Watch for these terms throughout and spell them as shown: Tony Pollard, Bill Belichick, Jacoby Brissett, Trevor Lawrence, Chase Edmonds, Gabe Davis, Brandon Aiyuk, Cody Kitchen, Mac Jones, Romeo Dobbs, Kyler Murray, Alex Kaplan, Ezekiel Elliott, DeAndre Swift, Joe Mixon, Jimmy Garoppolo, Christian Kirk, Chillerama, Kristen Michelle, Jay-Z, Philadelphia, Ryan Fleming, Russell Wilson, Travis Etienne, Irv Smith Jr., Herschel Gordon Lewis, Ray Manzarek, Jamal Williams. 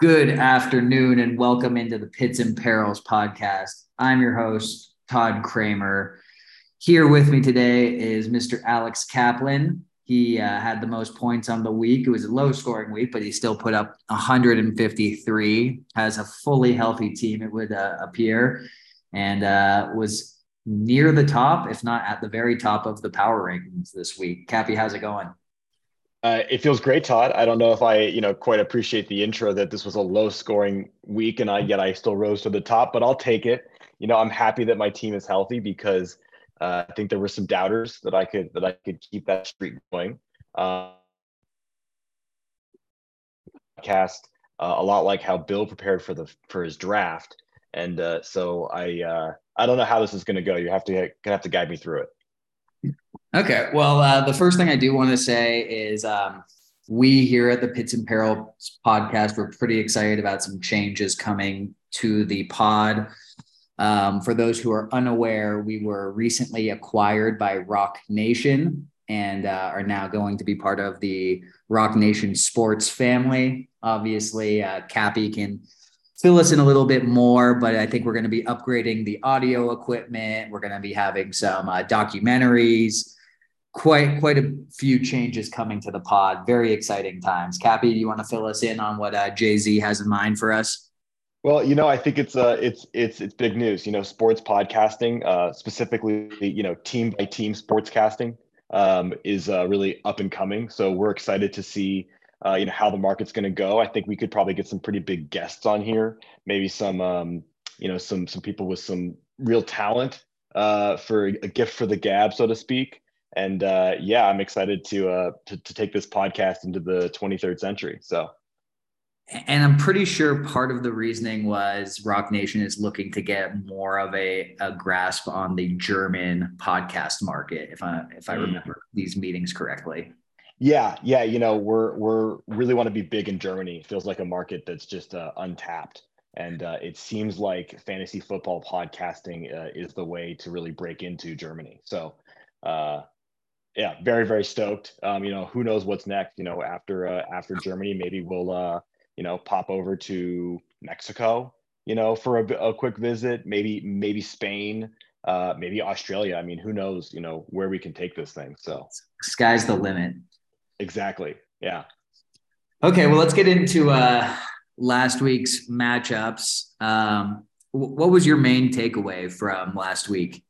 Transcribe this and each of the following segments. Good afternoon and welcome into the Pits and Perils podcast. I'm your host, Todd Kramer. Here with me today is Mr. Alex Kaplan. He had the most points on the week. It was a low-scoring week, but he still put up 153, has a fully healthy team, it would appear, and was near the top, if not at the very top of the power rankings this week. Cappy, how's it going? It feels great, Todd. I don't know if I quite appreciate the intro that this was a low-scoring week, and yet I still rose to the top, but I'll take it. You know, I'm happy that my team is healthy because I think there were some doubters that I could keep that streak going. A lot like how Bill prepared for his draft, and so I don't know how this is going to go. You have to guide me through it. Okay. Well, the first thing I do want to say is we here at the Pits and Perils podcast, we're pretty excited about some changes coming to the pod. For those who are unaware, we were recently acquired by Rock Nation and are now going to be part of the Rock Nation sports family. Obviously, Cappy can fill us in a little bit more, but I think we're going to be upgrading the audio equipment. We're going to be having some documentaries, quite a few changes coming to the pod. Very exciting times. Cappy, do you want to fill us in on what Jay-Z has in mind for us? Well, you know, I think it's big news. You know, sports podcasting, specifically, you know, team by team sportscasting is really up and coming. So we're excited to see how the market's going to go. I think we could probably get some pretty big guests on here. Maybe some people with some real talent for a gift for the gab, so to speak. And I'm excited to take this podcast into the 23rd century. So. And I'm pretty sure part of the reasoning was Rock Nation is looking to get more of a grasp on the German podcast market, if I remember these meetings correctly. Yeah. You know, we're really want to be big in Germany. It feels like a market that's just untapped. And it seems like fantasy football podcasting is the way to really break into Germany. So, very, very stoked. Who knows what's next, after Germany, maybe we'll, pop over to Mexico, for a quick visit, maybe Spain. Maybe Australia. I mean, who knows, where we can take this thing. So sky's the limit. Exactly. Yeah. Okay. Well, let's get into last week's matchups. What was your main takeaway from last week?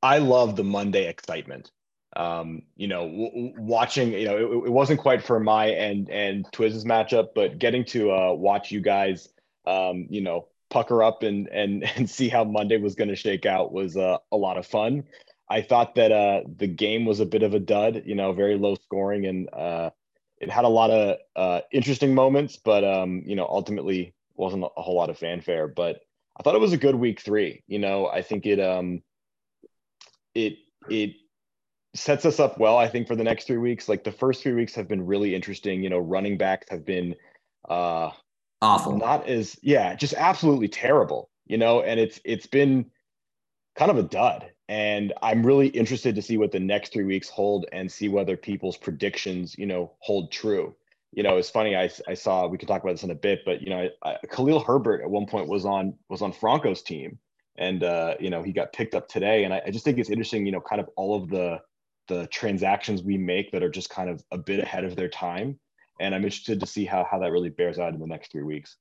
I love the Monday excitement. Watching, it wasn't quite for my and Twiz's matchup, but getting to watch you guys, pucker up and see how Monday was going to shake out was a lot of fun. I thought that the game was a bit of a dud, very low scoring, and it had a lot of interesting moments, but, ultimately wasn't a whole lot of fanfare. But I thought it was a good week three. I think it sets us up well, I think, for the next 3 weeks. Like the first 3 weeks have been really interesting. Running backs have been awful. Just absolutely terrible, and it's been kind of a dud. And I'm really interested to see what the next 3 weeks hold and see whether people's predictions, hold true. It's funny. I saw, we can talk about this in a bit, but, Khalil Herbert at one point was on Franco's team, and, he got picked up today. And I just think it's interesting, kind of all of the transactions we make that are just kind of a bit ahead of their time. And I'm interested to see how that really bears out in the next 3 weeks.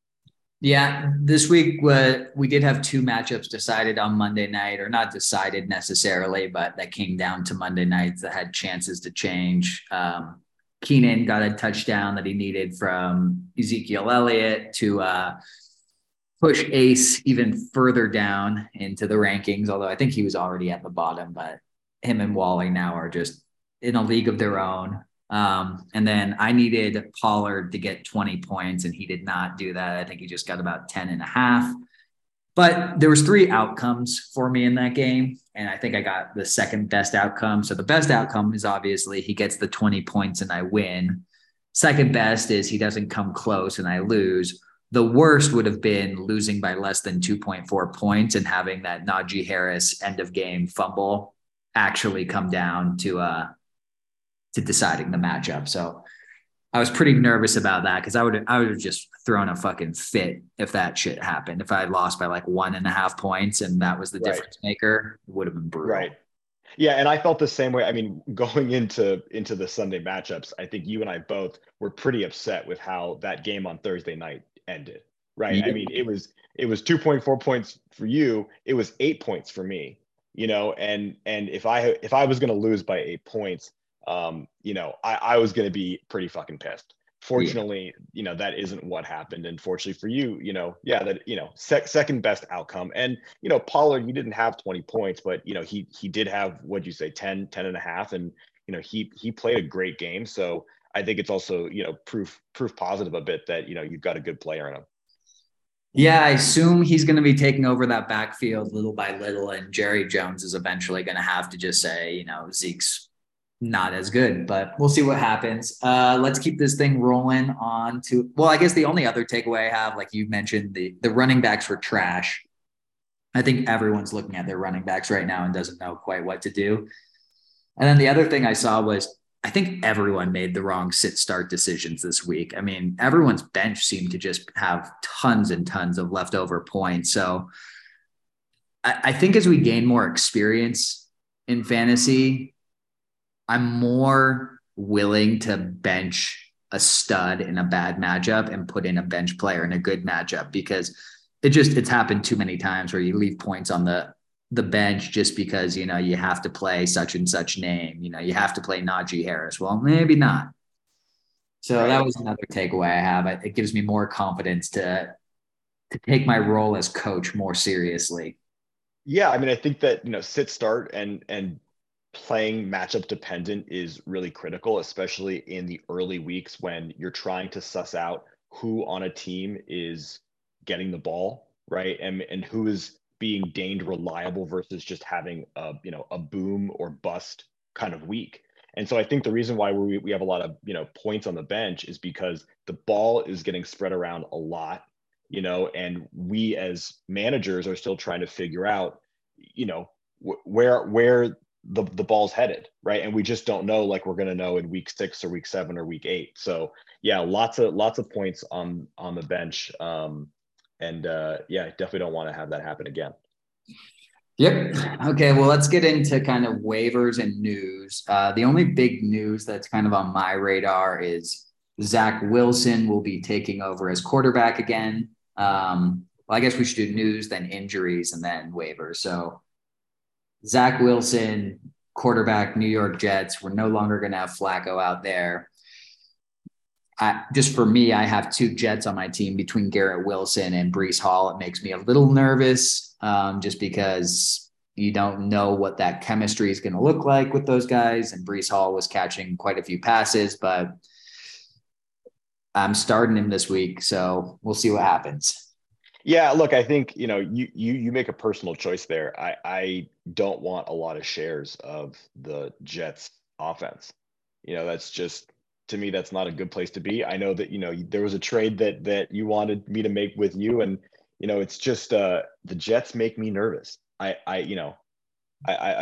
Yeah, this week we did have two matchups decided on Monday night, or not decided necessarily, but that came down to Monday nights that had chances to change. Keenan got a touchdown that he needed from Ezekiel Elliott to push Ace even further down into the rankings, although I think he was already at the bottom, but him and Wally now are just in a league of their own. And then I needed Pollard to get 20 points, and he did not do that. I think he just got about 10.5, but there was three outcomes for me in that game. And I think I got the second best outcome. So the best outcome is obviously he gets the 20 points and I win. Second best is he doesn't come close and I lose. The worst would have been losing by less than 2.4 points and having that Najee Harris end of game fumble actually come down to deciding the matchup. So I was pretty nervous about that because I would have just thrown a fucking fit if that shit happened. If I had lost by like 1.5 points and that was the difference maker, it would have been brutal. Right. Yeah, and I felt the same way. I mean, going into the Sunday matchups, I think you and I both were pretty upset with how that game on Thursday night ended. Right. Yeah. I mean, it was 2.4 points for you. It was 8 points for me. You know, and if I was going to lose by 8 points, you know, I was going to be pretty fucking pissed. Fortunately, you know, that isn't what happened. And fortunately for you, you know, that, you know, second best outcome. And, you know, Pollard, you didn't have 20 points, but, you know, he did have, what'd you say, 10 and a half. And, you know, he played a great game. So I think it's also, you know, proof positive a bit that, you know, you've got a good player in him. Yeah, I assume he's going to be taking over that backfield little by little. And Jerry Jones is eventually going to have to just say, you know, Zeke's not as good, but we'll see what happens. Let's keep this thing rolling on to, well, I guess the only other takeaway I have, like you mentioned, the running backs were trash. I think everyone's looking at their running backs right now and doesn't know quite what to do. And then the other thing I saw was, I think everyone made the wrong sit-start decisions this week. I mean, everyone's bench seemed to just have tons and tons of leftover points. So I think as we gain more experience in fantasy, I'm more willing to bench a stud in a bad matchup and put in a bench player in a good matchup, because it's happened too many times where you leave points on the bench just because, you know, you have to play such and such name, you know, you have to play Najee Harris. Well, maybe not. So that was another takeaway I have. It gives me more confidence to take my role as coach more seriously. Yeah. I mean, I think that, you know, sit, start and playing matchup dependent is really critical, especially in the early weeks when you're trying to suss out who on a team is getting the ball, right? And who is being deemed reliable versus just having a, you know, a boom or bust kind of week. And so I think the reason why we have a lot of, you know, points on the bench is because the ball is getting spread around a lot, you know, and we as managers are still trying to figure out, you know, where the ball's headed, right? And we just don't know, like we're going to know in week 6 or week 7 or week 8. So yeah, lots of points on the bench. Yeah, I definitely don't want to have that happen again. Yep. Okay. Well, let's get into kind of waivers and news. The only big news that's kind of on my radar is Zach Wilson will be taking over as quarterback again. Well, I guess we should do news, then injuries, and then waivers. So Zach Wilson, quarterback, New York Jets. We're no longer going to have Flacco out there. Just for me, I have 2 Jets on my team between Garrett Wilson and Breece Hall. It makes me a little nervous just because you don't know what that chemistry is going to look like with those guys. And Breece Hall was catching quite a few passes, but I'm starting him this week. So we'll see what happens. Yeah, look, I think, you know, you make a personal choice there. I don't want a lot of shares of the Jets offense. You know, that's just, to me, that's not a good place to be. I know that, you know, there was a trade that you wanted me to make with you, and, you know, it's just the Jets make me nervous. I've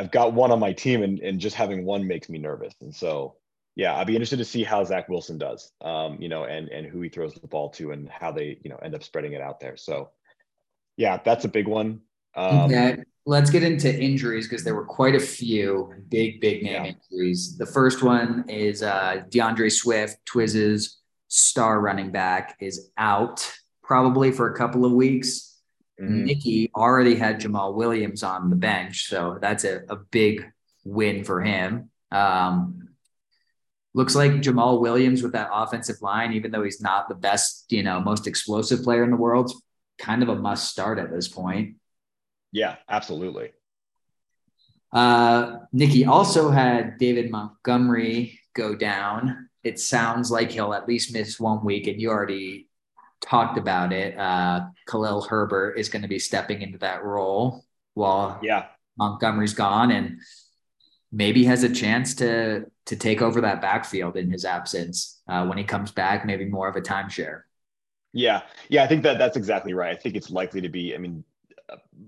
got one on my team, and just having one makes me nervous. And so, yeah, I'd be interested to see how Zach Wilson does, you know, and who he throws the ball to and how they, you know, end up spreading it out there. So, yeah, that's a big one. Okay, let's get into injuries because there were quite a few big name injuries. The first one is DeAndre Swift, Twiz's star running back, is out probably for a couple of weeks. Mm-hmm. Nicky already had Jamal Williams on the bench, so that's a big win for him. Looks like Jamal Williams with that offensive line, even though he's not the best, you know, most explosive player in the world, kind of a must start at this point. Yeah, absolutely. Nicky also had David Montgomery go down. It sounds like he'll at least miss 1 week, and you already talked about it. Khalil Herbert is going to be stepping into that role while Montgomery's gone, and maybe has a chance to take over that backfield in his absence. When he comes back, maybe more of a timeshare. Yeah. Yeah. I think that's exactly right. I think it's likely to be, I mean,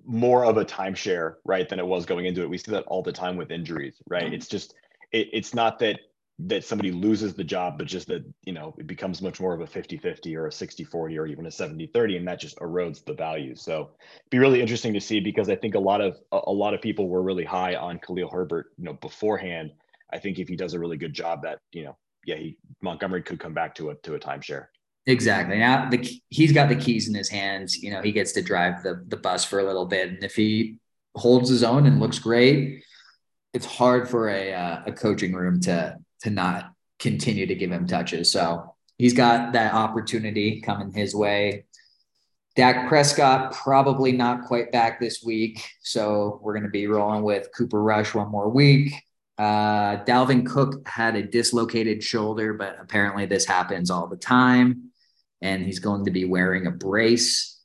more of a timeshare, right, than it was going into it. We see that all the time with injuries, right? It's just, it's not that that somebody loses the job, but just that, you know, it becomes much more of a 50-50 or a 60-40 or even a 70-30, and that just erodes the value. So it'd be really interesting to see, because I think a lot of people were really high on Khalil Herbert, you know, beforehand. I think if he does a really good job, that, you know, yeah, Montgomery could come back to a timeshare. Exactly. Now he's got the keys in his hands. You know, he gets to drive the bus for a little bit, and if he holds his own and looks great, it's hard for a coaching room to not continue to give him touches. So he's got that opportunity coming his way. Dak Prescott, probably not quite back this week, so we're going to be rolling with Cooper Rush one more week. Dalvin Cook had a dislocated shoulder, but apparently this happens all the time, and he's going to be wearing a brace.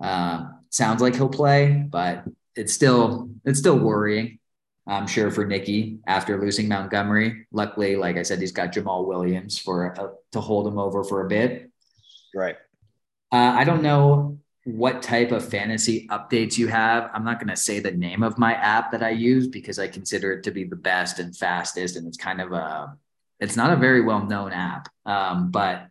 Sounds like he'll play, but it's still worrying, I'm sure, for Nikki after losing Montgomery. Luckily, like I said, he's got Jamal Williams to hold him over for a bit. Right. I don't know what type of fantasy updates you have. I'm not going to say the name of my app that I use, because I consider it to be the best and fastest. And it's kind of it's not a very well-known app. But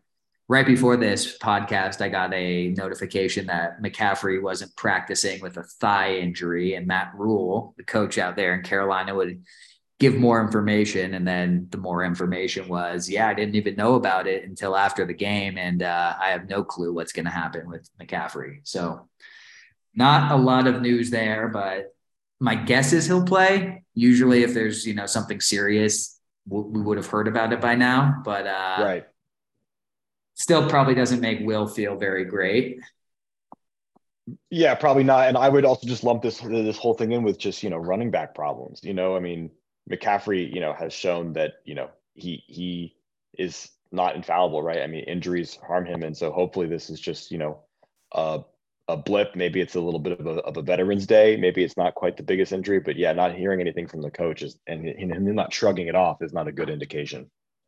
right before this podcast, I got a notification that McCaffrey wasn't practicing with a thigh injury, and Matt Rule, the coach out there in Carolina, would give more information. And then the more information was, yeah, I didn't even know about it until after the game. And I have no clue what's going to happen with McCaffrey. So not a lot of news there, but my guess is he'll play. Usually if there's, you know, something serious, we would have heard about it by now, but right. Still probably doesn't make Will feel very great. Yeah, probably not. And I would also just lump this whole thing in with just, you know, running back problems. You know, I mean, McCaffrey, you know, has shown that, you know, he is not infallible, right? I mean, injuries harm him. And so hopefully this is just, you know, a blip. Maybe it's a little bit of a Veterans Day. Maybe it's not quite the biggest injury, but yeah, not hearing anything from the coaches and him not shrugging it off is not a good indication.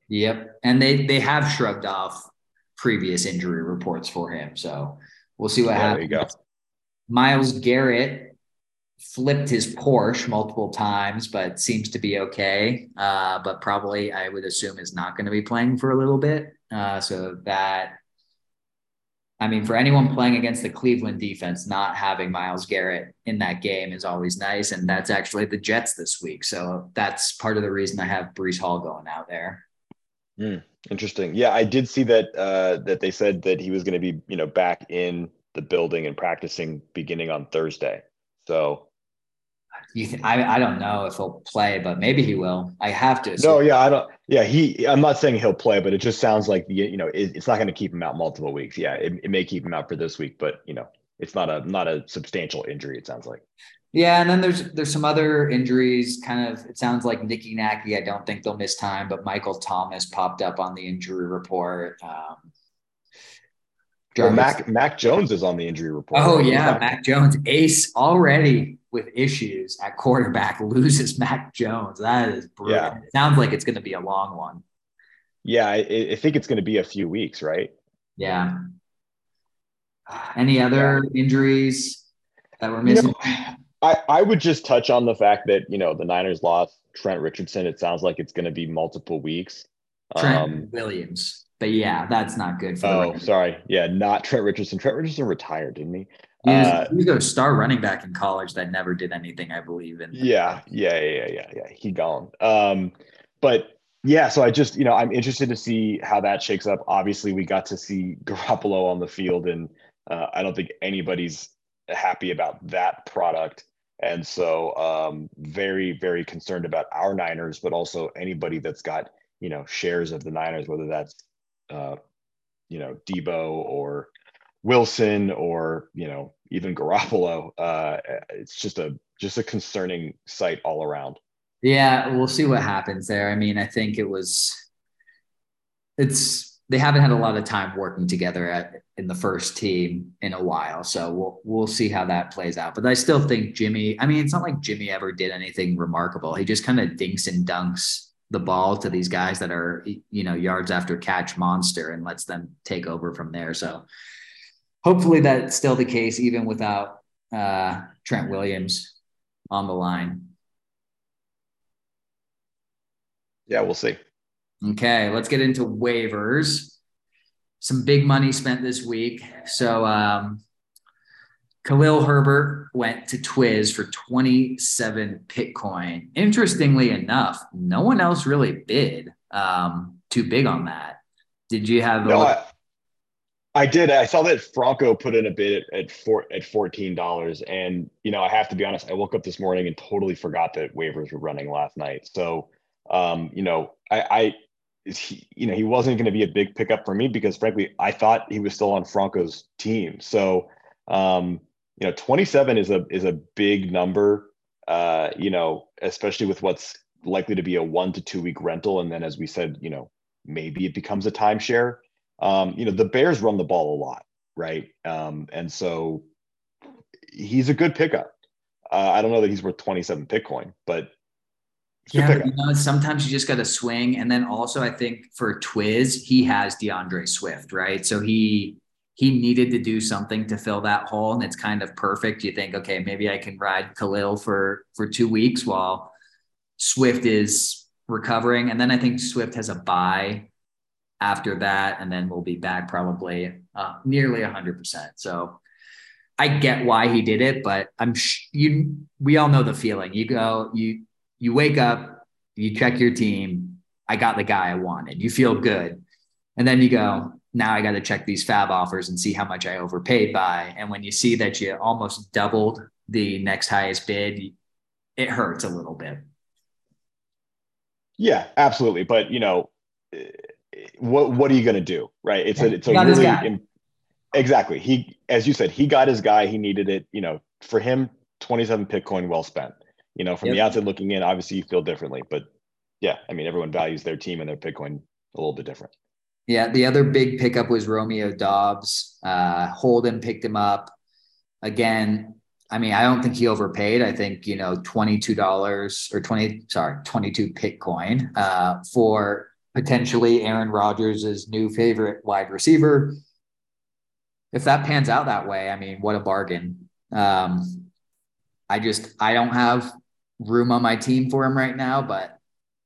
Yep. And they have shrugged off previous injury reports for him. So we'll see what happens. There you go. Myles Garrett flipped his Porsche multiple times, but seems to be okay. But probably, I would assume, is not going to be playing for a little bit. So that, I mean, for anyone playing against the Cleveland defense, not having Myles Garrett in that game is always nice. And that's actually the Jets this week. So that's part of the reason I have Breece Hall going out there. Interesting. Yeah, I did see that that they said that he was going to be, you know, back in the building and practicing beginning on Thursday. So I don't know if he'll play, but maybe he will. I have to. No, yeah, I don't. Yeah, I'm not saying he'll play, but it just sounds like, you know, it's not going to keep him out multiple weeks. Yeah, it may keep him out for this week, but, you know, it's not a substantial injury, it sounds like. Yeah, and then there's some other injuries. Kind of, it sounds like nicky-nacky. I don't think they'll miss time, but Michael Thomas popped up on the injury report. Mac Jones is on the injury report. Oh yeah, Mac Jones, ace already with issues at quarterback, loses Mac Jones. That is brilliant. Yeah. It sounds like it's going to be a long one. Yeah, I think it's going to be a few weeks, right? Yeah. Any other injuries that we're missing? You know, I would just touch on the fact that, you know, the Niners lost Trent Richardson. It sounds like it's going to be multiple weeks. Trent Williams. But yeah, that's not good for the Niners. Sorry. Yeah, not Trent Richardson. Trent Richardson retired, didn't he? He was a star running back in college that never did anything, I believe. Yeah. He gone. But yeah, so I just, you know, I'm interested to see how that shakes up. Obviously, we got to see Garoppolo on the field, and I don't think anybody's happy about that product. And so very, very concerned about our Niners, but also anybody that's got, you know, shares of the Niners, whether that's, you know, Debo or Wilson or, you know, even Garoppolo. It's just a concerning sight all around. Yeah, we'll see what happens there. I mean, I think they haven't had a lot of time working together in the first team in a while. So we'll see how that plays out. But I still think Jimmy, I mean, it's not like Jimmy ever did anything remarkable. He just kind of dinks and dunks the ball to these guys that are, you know, yards after catch monster, and lets them take over from there. So hopefully that's still the case, even without Trent Williams on the line. yeah, we'll see. Okay, let's get into waivers. Some big money spent this week. So Khalil Herbert went to Twiz for 27 Bitcoin. Interestingly enough, no one else really bid too big on that. Did you have I did. I saw that Franco put in a bid at $14. And, you know, I have to be honest, I woke up this morning and totally forgot that waivers were running last night. So, you know, he wasn't going to be a big pickup for me because, frankly, I thought he was still on Franco's team. So, you know, 27 is a big number, you know, especially with what's likely to be a 1 to 2 week rental. And then, as we said, you know, maybe it becomes a timeshare. You know, the Bears run the ball a lot, right? And so he's a good pickup. I don't know that he's worth 27 Bitcoin, but yeah, you know, sometimes you just got to swing. And then also, I think for Twiz, he has DeAndre Swift, right? So he needed to do something to fill that hole, and it's kind of perfect. You think, okay, maybe I can ride Khalil for 2 weeks while Swift is recovering. And then I think Swift has a bye after that, and then we'll be back probably nearly 100%. So I get why he did it, but we all know the feeling. You go, you wake up, you check your team. I got the guy I wanted. You feel good. And then you go, now I got to check these fab offers and see how much I overpaid by. And when you see that you almost doubled the next highest bid, it hurts a little bit. Yeah, absolutely. But, you know, what are you going to do? Right. Exactly. He, as you said, he got his guy, he needed it, you know, for him, 27 Bitcoin well spent, you know, from the outside looking in, obviously you feel differently, but yeah, I mean, everyone values their team and their Bitcoin a little bit different. Yeah. The other big pickup was Romeo Dobbs. Holden picked him up again. I mean, I don't think he overpaid. I think, you know, $22 or 22 Bitcoin for potentially Aaron Rodgers' new favorite wide receiver. If that pans out that way, I mean, what a bargain. I don't have room on my team for him right now, but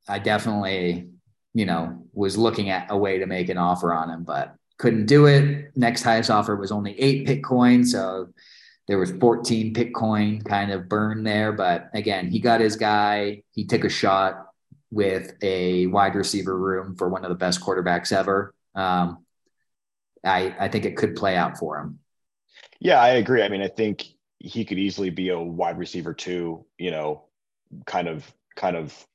I definitely, you know, was looking at a way to make an offer on him, but couldn't do it. Next highest offer was only 8 Bitcoin. So there was 14 Bitcoin kind of burn there. But again, he got his guy. He took a shot with a wide receiver room for one of the best quarterbacks ever. I think it could play out for him. Yeah, I agree. I mean, I think he could easily be a wide receiver too, you know, kind of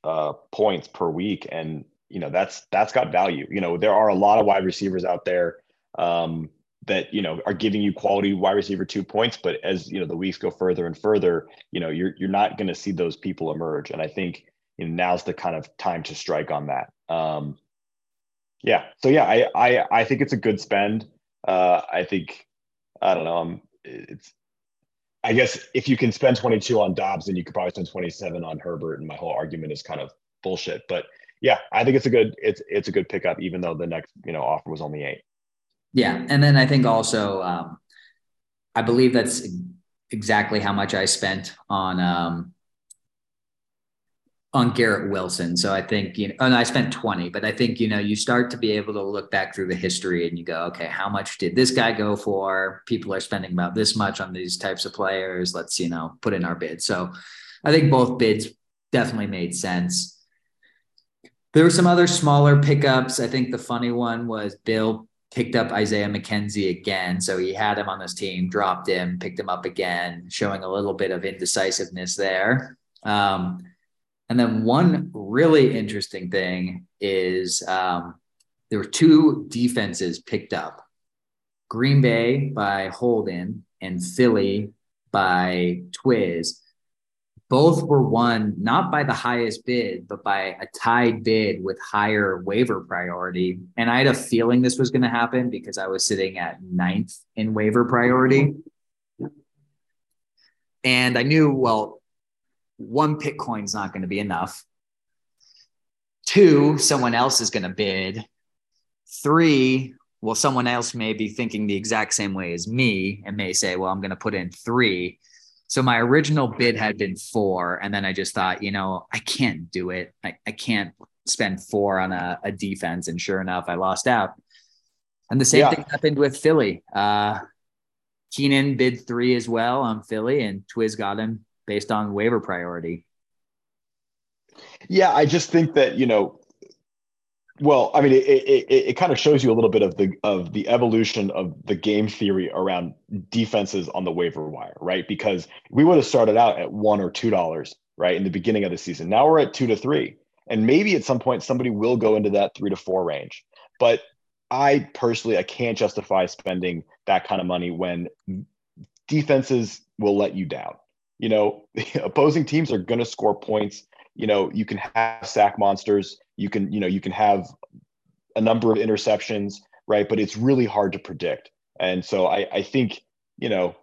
points per week. And, you know, that's got value. You know, there are a lot of wide receivers out there that, you know, are giving you quality wide receiver 2 points, but as, you know, the weeks go further and further, you know, you're not going to see those people emerge. And I think, and now's the kind of time to strike on that. Yeah. So yeah, I think it's a good spend. I think, I don't know. I guess if you can spend 22 on Dobbs, then you could probably spend 27 on Herbert. And my whole argument is kind of bullshit, but yeah, I think it's a good pickup, even though the next, you know, offer was only 8. Yeah. And then I think also, I believe that's exactly how much I spent on Garrett Wilson. So I think, you know, and I spent 20, but I think, you know, you start to be able to look back through the history and you go, okay, how much did this guy go for? People are spending about this much on these types of players. Let's, you know, put in our bid. So I think both bids definitely made sense. There were some other smaller pickups. I think the funny one was Bill picked up Isaiah McKenzie again. So he had him on his team, dropped him, picked him up again, showing a little bit of indecisiveness there. And then one really interesting thing is there were 2 defenses picked up. Green Bay by Holden and Philly by Twiz. Both were won not by the highest bid, but by a tied bid with higher waiver priority. And I had a feeling this was going to happen because I was sitting at 9th in waiver priority. And I knew, well, 1 Bitcoin's not going to be enough. 2, someone else is going to bid. 3, well, someone else may be thinking the exact same way as me and may say, well, I'm going to put in 3. So my original bid had been 4. And then I just thought, you know, I can't do it. I can't spend $4 on a defense, and sure enough, I lost out. And the same thing happened with Philly. Keenan bid $3 as well on Philly, and Twiz got him based on waiver priority. Yeah, I just think that, you know, well, I mean, it kind of shows you a little bit of the evolution of the game theory around defenses on the waiver wire, right? Because we would have started out at $1 or $2, right, in the beginning of the season. Now we're at $2 to $3, and maybe at some point somebody will go into that $3 to $4 range. But I personally, I can't justify spending that kind of money when defenses will let you down. You know, opposing teams are going to score points. You know, you can have sack monsters. You can have a number of interceptions, right? But it's really hard to predict. And so I think, you know,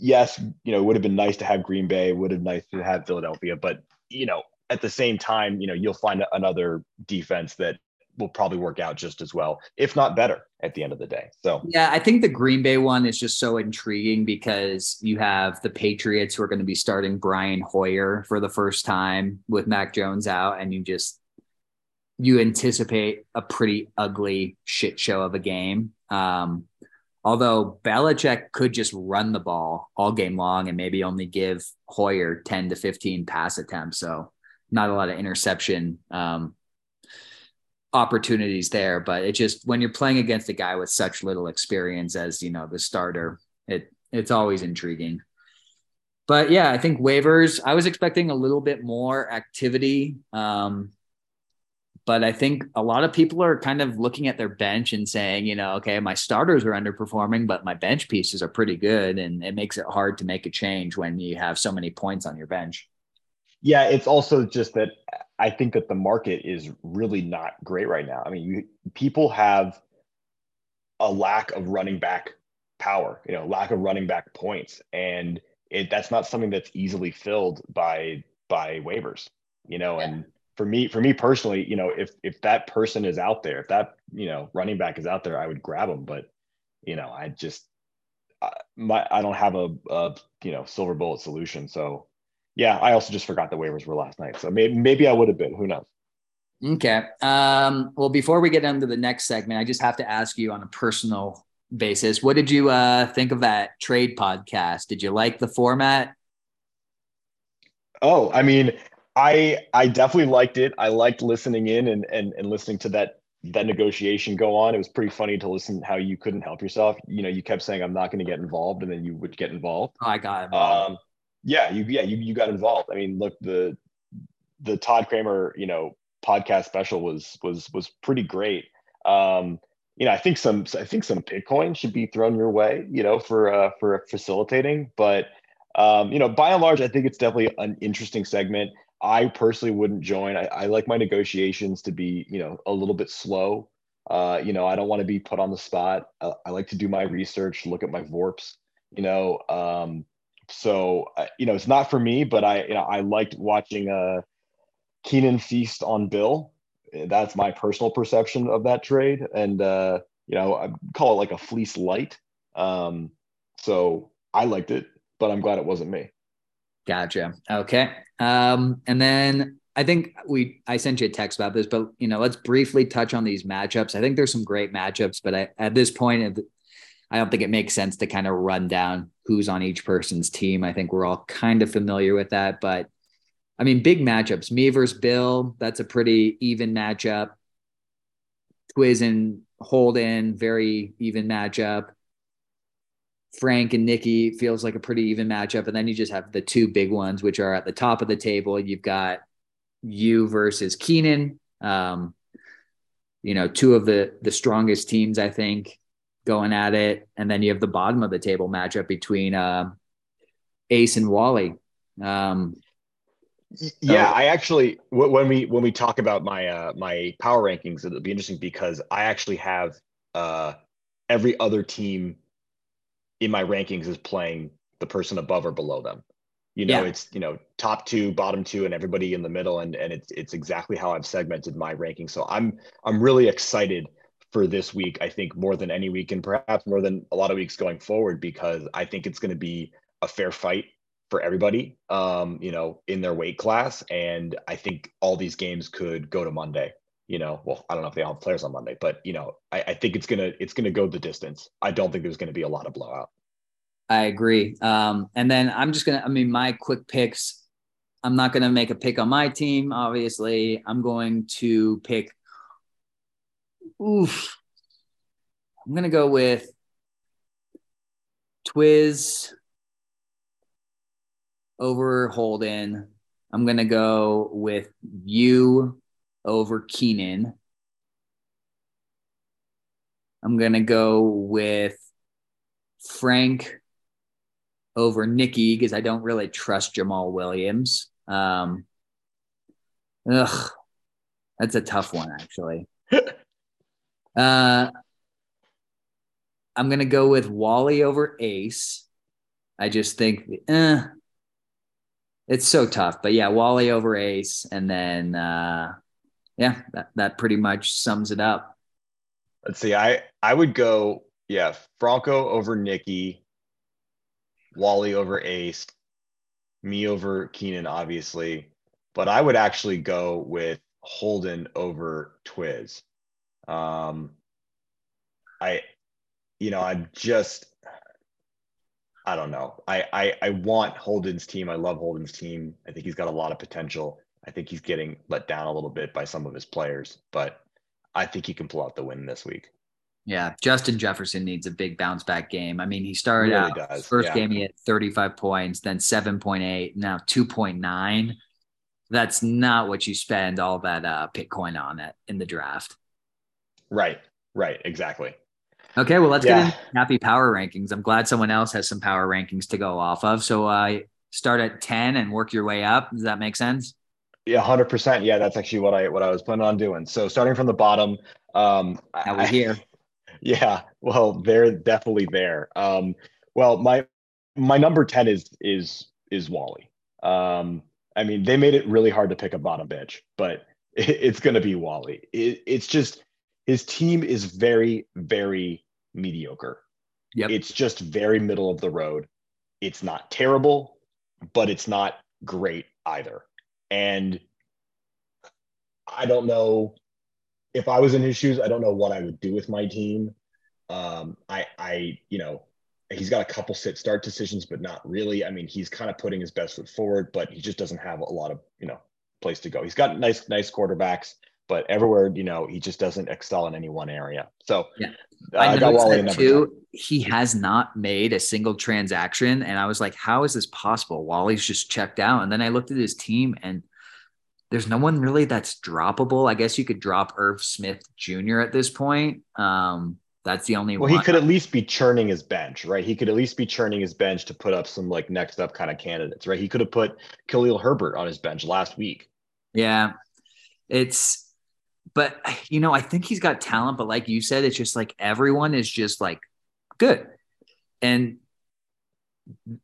yes, you know, it would have been nice to have Green Bay, would have been nice to have Philadelphia, but, you know, at the same time, you know, you'll find another defense that will probably work out just as well, if not better at the end of the day. So, yeah, I think the Green Bay one is just so intriguing because you have the Patriots who are going to be starting Brian Hoyer for the first time with Mac Jones out. And you anticipate a pretty ugly shit show of a game. Although Belichick could just run the ball all game long and maybe only give Hoyer 10 to 15 pass attempts. So not a lot of interception, opportunities there, but it just, when you're playing against a guy with such little experience as, you know, the starter, it's always intriguing. But yeah, I think waivers, I was expecting a little bit more activity. But I think a lot of people are kind of looking at their bench and saying, you know, okay, my starters are underperforming, but my bench pieces are pretty good. And it makes it hard to make a change when you have so many points on your bench. Yeah, it's also just that I think that the market is really not great right now. I mean, people have a lack of running back power, you know, lack of running back points. And that's not something that's easily filled by waivers, you know, and for me personally, you know, if that person is out there, if that, you know, running back is out there, I would grab him. But, you know, I don't have a, you know, silver bullet solution. So, yeah, I also just forgot the waivers were last night. So maybe I would have been. Who knows? Okay. Well, before we get into the next segment, I just have to ask you on a personal basis, what did you think of that trade podcast? Did you like the format? Oh, I mean, I definitely liked it. I liked listening in and listening to that negotiation go on. It was pretty funny to listen how you couldn't help yourself. You know, you kept saying, I'm not going to get involved. And then you would get involved. Oh, I got involved. You got involved. I mean, look, the Todd Kramer, you know, podcast special was pretty great. You know, I think some Bitcoin should be thrown your way, you know, for facilitating. But you know, by and large, I think it's definitely an interesting segment. I personally wouldn't join. I like my negotiations to be, you know, a little bit slow. You know, I don't want to be put on the spot. I like to do my research, look at my VORPs, you know. So, you know, it's not for me, but I liked watching Keenan feast on Bill. That's my personal perception of that trade. And, you know, I call it like a fleece light. So I liked it, but I'm glad it wasn't me. Gotcha. Okay. And then I think I sent you a text about this, but, you know, let's briefly touch on these matchups. I think there's some great matchups, but at this point, I don't think it makes sense to kind of run down who's on each person's team. I think we're all kind of familiar with that, but I mean, big matchups, me versus Bill, that's a pretty even matchup. Twiz and Holden, very even matchup. Frank and Nikki feels like a pretty even matchup. And then you just have the two big ones, which are at the top of the table. You've got you versus Keenan, you know, two of the strongest teams, I think, going at it. And then you have the bottom of the table matchup between Ace and Wally. I actually, when we talk about my power rankings, it'll be interesting because I actually have every other team in my rankings is playing the person above or below them. You know, It's, you know, top two, bottom two, and everybody in the middle. And it's exactly how I've segmented my ranking. So I'm really excited for this week, I think more than any week and perhaps more than a lot of weeks going forward, because I think it's going to be a fair fight for everybody, you know, in their weight class. And I think all these games could go to Monday. You know, well, I don't know if they all have players on Monday, but, you know, I think it's gonna go the distance. I don't think there's going to be a lot of blowout. I agree. And then I'm just going to, my quick picks. I'm not going to make a pick on my team. Obviously, I'm going to pick. I'm going to go with Twiz over Holden. I'm going to go with you over Keenan. I'm going to go with Frank over Nikki because I don't really trust Jamal Williams. That's a tough one, actually. I'm going to go with Wally over Ace. I just think it's so tough. But, yeah, Wally over Ace. And then, that pretty much sums it up. Let's see. I would go, Franco over Nikki, Wally over Ace, me over Keenan, obviously. But I would actually go with Holden over Twiz. I don't know. I want Holden's team. I love Holden's team. I think he's got a lot of potential. I think he's getting let down a little bit by some of his players, but I think he can pull out the win this week. Yeah. Justin Jefferson needs a big bounce back game. I mean, he started really out does. His first game, he had 35 points, then 7.8, now 2.9. That's not what you spend all that Bitcoin on it in the draft. Right. Exactly. Okay. Well, let's get into happy power rankings. I'm glad someone else has some power rankings to go off of. So start at 10 and work your way up. Does that make sense? Yeah, 100%. Yeah. That's actually what I was planning on doing. So starting from the bottom, now we're here. Yeah. Well, they're definitely there. Well, my number 10 is Wally. They made it really hard to pick a bottom bitch, but it's going to be Wally. It's just, his team is very, very mediocre. Yep. It's just very middle of the road. It's not terrible, but it's not great either. And I don't know, if I was in his shoes, I don't know what I would do with my team. He's got a couple sit-start decisions, but not really. I mean, he's kind of putting his best foot forward, but he just doesn't have a lot of, place to go. He's got nice quarterbacks, but everywhere, he just doesn't excel in any one area. So yeah. I got Wally in number 2. 10. He has not made a single transaction. And I was like, how is this possible? Wally's just checked out. And then I looked at his team and there's no one really that's droppable. I guess you could drop Irv Smith Jr. at this point. That's the only one. Well, he could at least be churning his bench, right? He could at least be churning his bench to put up some like next up kind of candidates, right? He could have put Khalil Herbert on his bench last week. Yeah. But I think he's got talent, but like you said, it's just like everyone is just like good. And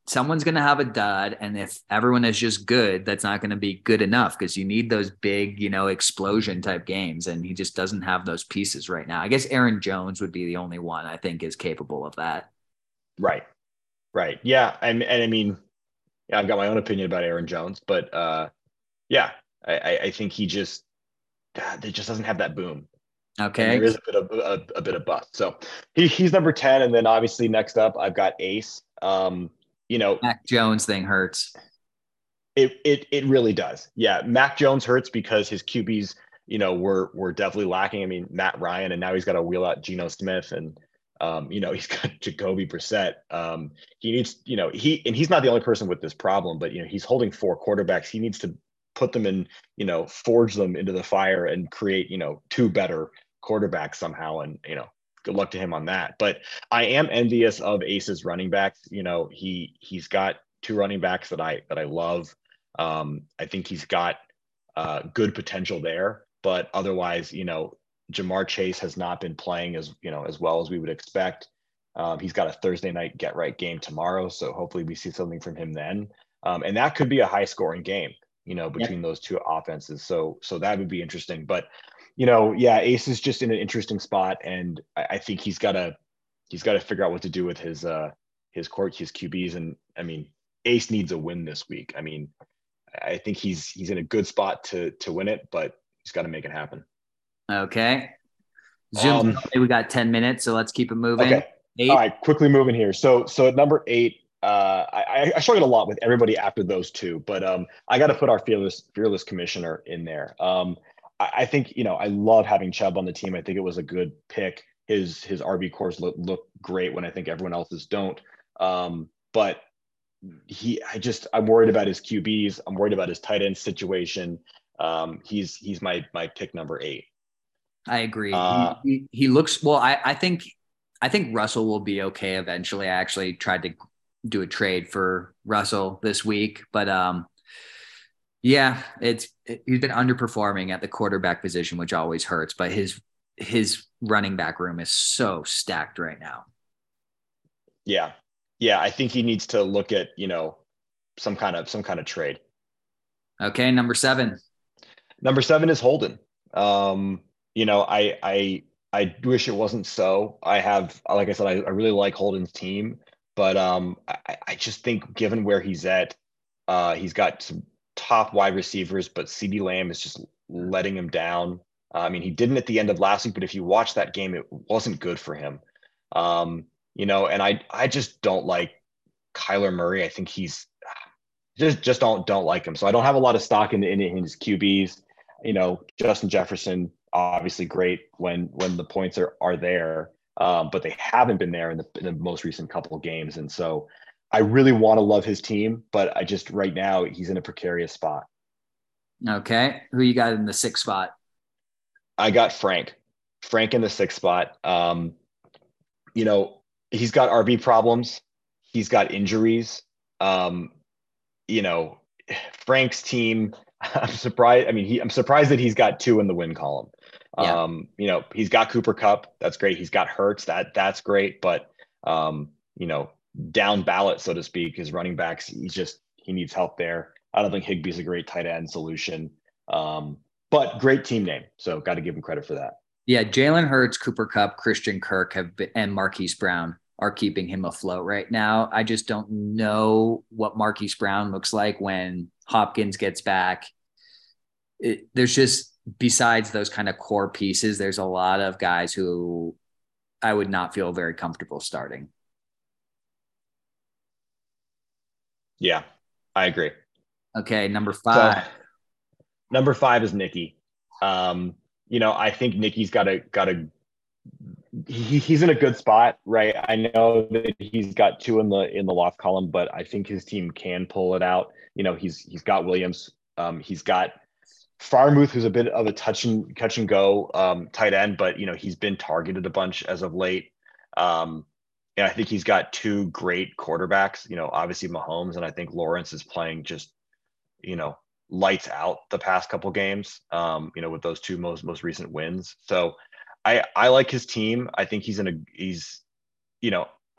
someone's going to have a dud. And if everyone is just good, that's not going to be good enough because you need those big, explosion type games. And he just doesn't have those pieces right now. I guess Aaron Jones would be the only one I think is capable of that. Right. Yeah. I've got my own opinion about Aaron Jones, but I think he just, it just doesn't have that boom. Okay. And there is a bit of bust. So he's number 10. And then obviously next up, I've got Ace. Mac Jones thing hurts. It really does. Yeah. Mac Jones hurts because his QBs, were definitely lacking. Matt Ryan, and now he's got to wheel out Geno Smith and, he's got Jacoby Brissett. He needs, he's not the only person with this problem, but, he's holding 4 quarterbacks. He needs to put them in, forge them into the fire and create, 2 better quarterbacks somehow. And, good luck to him on that. But I am envious of Ace's running backs. He's got 2 running backs that I love. I think he's got good potential there, but otherwise, Jamar Chase has not been playing as, as well as we would expect. He's got a Thursday night get right game tomorrow. So hopefully we see something from him then. And that could be a high scoring game, between those 2 offenses. So that would be interesting, but Ace is just in an interesting spot, and I think he's got to figure out what to do with his QBs. And Ace needs a win this week. I mean, I think he's in a good spot to win it, but he's got to make it happen. Okay. Zoom. We got 10 minutes, so let's keep it moving. Okay. All right, quickly moving here. So at number 8, I struggled a lot with everybody after those two, but I got to put our fearless commissioner in there. I think, you know, I love having Chubb on the team. I think it was a good pick. His RB cores look great when I think everyone else's don't. But I'm worried about his QBs. I'm worried about his tight end situation. He's my pick number 8. I agree. He looks well. I think Russell will be okay eventually. I actually tried to do a trade for Russell this week, but yeah, he's been underperforming at the quarterback position, which always hurts. But his running back room is so stacked right now. Yeah. I think he needs to look at, you know, some kind of trade. Okay, number 7. Number 7 is Holden. You know, I wish it wasn't so. I really like Holden's team, but I just think given where he's at, he's got some top wide receivers, but CeeDee Lamb is just letting him down. I mean, he didn't at the end of last week, but if you watch that game, it wasn't good for him. You know, and I just don't like Kyler Murray. I think he's just don't like him. So I don't have a lot of stock in his QBs. You know, Justin Jefferson, obviously great when the points are there, but they haven't been there in the most recent couple of games. And so I really want to love his team, but I just right now he's in a precarious spot. Okay. Who you got in the 6th spot? I got Frank in the 6th spot. You know, he's got RB problems. He's got injuries. You know, Frank's team, I'm surprised. I mean, I'm surprised that he's got 2 in the win column. Yeah. You know, he's got Cooper Kupp. That's great. He's got Hurts. That's great. But, you know, down ballot, so to speak, his running backs, he needs help there. I don't think Higby's a great tight end solution, but great team name. So got to give him credit for that. Yeah. Jalen Hurts, Cooper Kupp, Christian Kirk and Marquise Brown are keeping him afloat right now. I just don't know what Marquise Brown looks like when Hopkins gets back. There's just, besides those kind of core pieces, there's a lot of guys who I would not feel very comfortable starting. Yeah, I agree. Okay. Number 5. So, number 5 is Nikki. You know, I think Nikki's got a he's in a good spot, right? I know that he's got 2 in the loss column, but I think his team can pull it out. You know, he's got Williams. He's got Freiermuth, who's a bit of a touch and go tight end, but you know, he's been targeted a bunch as of late. And I think he's got 2 great quarterbacks, you know, obviously Mahomes, and I think Lawrence is playing just, you know, lights out the past couple games, you know, with those 2 most recent wins. So I like his team. I think I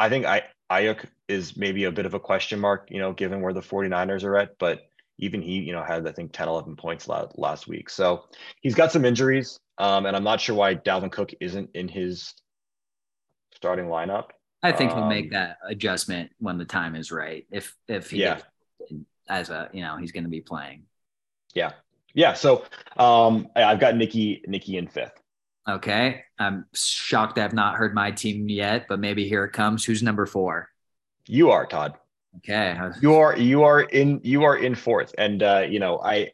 think Ayuk is maybe a bit of a question mark, you know, given where the 49ers are at, but even he, you know, had, I think 10, 11 points last week. So he's got some injuries, and I'm not sure why Dalvin Cook isn't in his starting lineup. I think he'll make that adjustment when the time is right. If he gets, as a, you know, he's going to be playing. Yeah. So I've got Nikki in 5th. Okay. I'm shocked I've not heard my team yet, but maybe here it comes. Who's number 4? You are, Todd. Okay. You are in 4th. And you know, I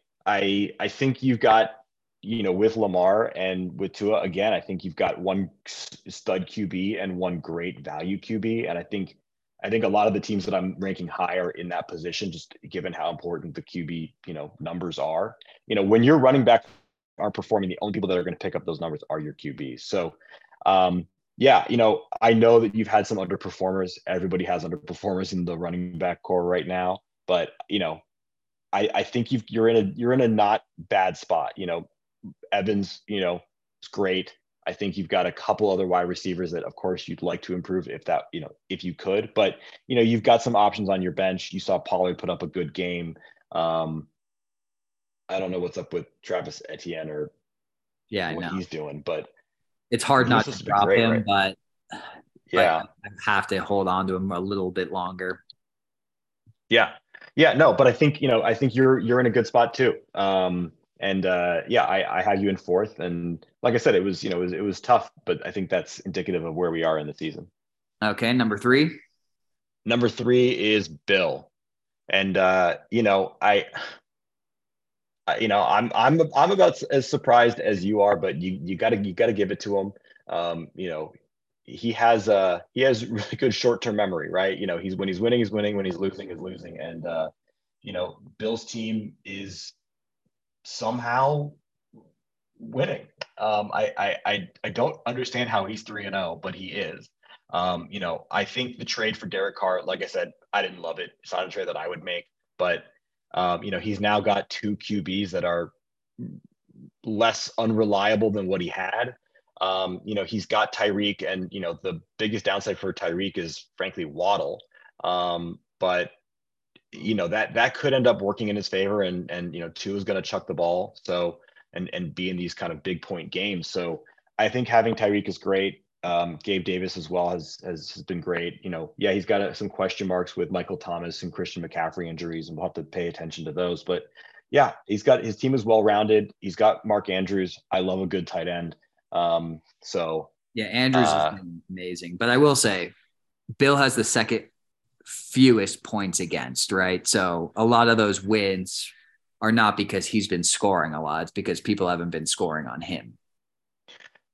think you've got, you know, with Lamar and with Tua again, I think you've got 1 stud QB and 1 great value QB. And I think a lot of the teams that I'm ranking higher in that position, just given how important the QB, you know, numbers are. You know, when you're running back are performing, the only people that are going to pick up those numbers are your QBs. So yeah, you know, I know that you've had some underperformers. Everybody has underperformers in the running back core right now, but you know, I think you're in a not bad spot. You know, Evans, you know, is great. I think you've got a couple other wide receivers that of course you'd like to improve if that, you know, if you could, but you know, you've got some options on your bench. You saw Pollard put up a good game. I don't know what's up with Travis Etienne or he's doing, but it's hard not to drop him, right? But yeah, I have to hold on to him a little bit longer. Yeah. Yeah, no, but I think, you know, I think you're in a good spot too. I have you in fourth, and like I said, it was, you know, it was tough, but I think that's indicative of where we are in the season. Okay. Number three is Bill. And, I'm about as surprised as you are, but you gotta give it to him. He has really good short-term memory, right? You know, when he's winning, he's winning, when he's losing, he's losing. And, Bill's team is somehow winning. I don't understand how he's 3-0, but he is. I think the trade for Derek Carr, like I said, I didn't love it. It's not a trade that I would make, but he's now got two QBs that are less unreliable than what he had. He's got Tyreek, and the biggest downside for Tyreek is frankly Waddle. That could end up working in his favor, and Tua is going to chuck the ball. So, and be in these kind of big point games. So I think having Tyreek is great. Gabe Davis as well has been great. He's got some question marks with Michael Thomas and Christian McCaffrey injuries, and we'll have to pay attention to those. But yeah, he's got his team is well-rounded. He's got Mark Andrews. I love a good tight end. Andrews has been amazing. But I will say, Bill has the second fewest points against, right? So a lot of those wins are not because he's been scoring a lot. It's because people haven't been scoring on him.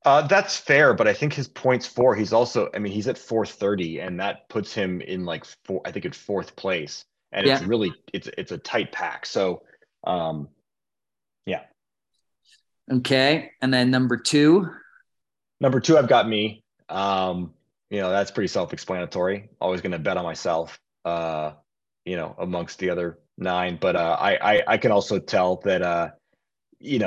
That's fair, but I think his points for, he's at 430, and that puts him in in fourth place. And yeah. It's really, it's a tight pack. So, yeah. Okay. And then number two, I've got me, that's pretty self-explanatory. Always going to bet on myself, amongst the other nine, but, I can also tell that,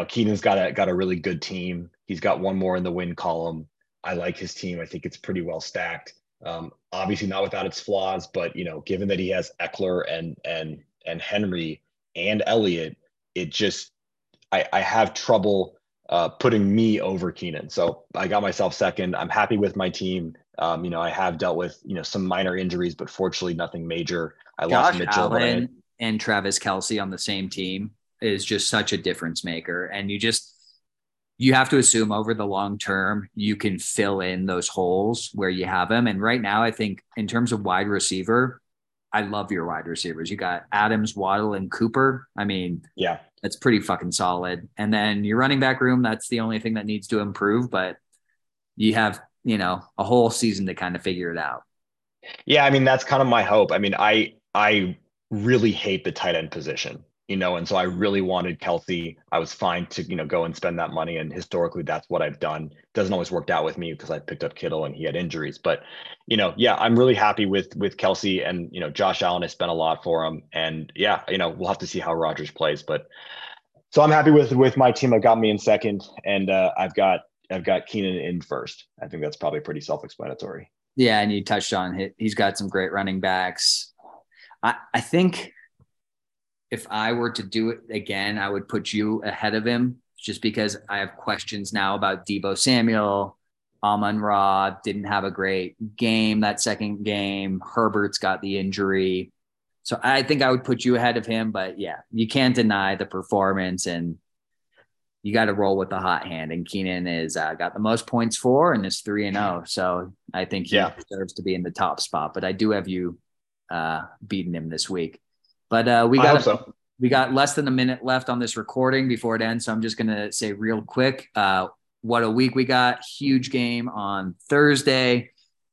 Keenan's got a really good team. He's got one more in the win column. I like his team. I think it's pretty well stacked. Obviously not without its flaws, but given that he has Eckler and Henry and Elliott, it just I have trouble putting me over Keenan. So I got myself second. I'm happy with my team. I have dealt with some minor injuries, but fortunately nothing major. I lost Mitchell and Travis Kelce on the same team. Is just such a difference maker. And you have to assume over the long term, you can fill in those holes where you have them. And right now, I think in terms of wide receiver, I love your wide receivers. You got Adams, Waddle, and Cooper. I mean, yeah, that's pretty fucking solid. And then your running back room, that's the only thing that needs to improve, but you have, a whole season to kind of figure it out. Yeah. I mean, that's kind of my hope. I mean, I really hate the tight end position. And so I really wanted Kelce. I was fine to, go and spend that money. And historically, that's what I've done. Doesn't always work out with me because I picked up Kittle and he had injuries. But, I'm really happy with Kelce. And, Josh Allen has spent a lot for him. And, yeah, we'll have to see how Rodgers plays. But so I'm happy with my team. I got me in second. And I've got Keenan in first. I think that's probably pretty self-explanatory. Yeah, and you touched on it. He's got some great running backs. I think – if I were to do it again, I would put you ahead of him just because I have questions now about Deebo Samuel. Amon-Ra didn't have a great game that second game. Herbert's got the injury. So I think I would put you ahead of him, but yeah, you can't deny the performance, and you got to roll with the hot hand. And Keenan is got the most points for and is 3-0. So I think he deserves to be in the top spot, but I do have you beating him this week. But we got less than a minute left on this recording before it ends. So I'm just going to say real quick, what a week we got. Huge game on Thursday.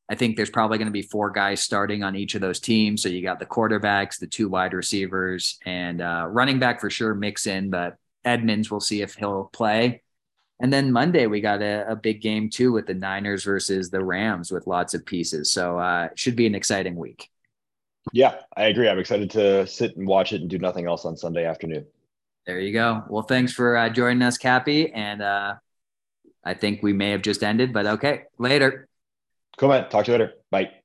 I think there's probably going to be four guys starting on each of those teams. So you got the quarterbacks, the two wide receivers, and running back for sure, Mixon, but Edmonds, we'll see if he'll play. And then Monday we got a big game too with the Niners versus the Rams with lots of pieces. So it should be an exciting week. Yeah, I agree. I'm excited to sit and watch it and do nothing else on Sunday afternoon. There you go. Well, thanks for joining us, Cappy. And I think we may have just ended, but okay. Later. Cool, man. Talk to you later. Bye.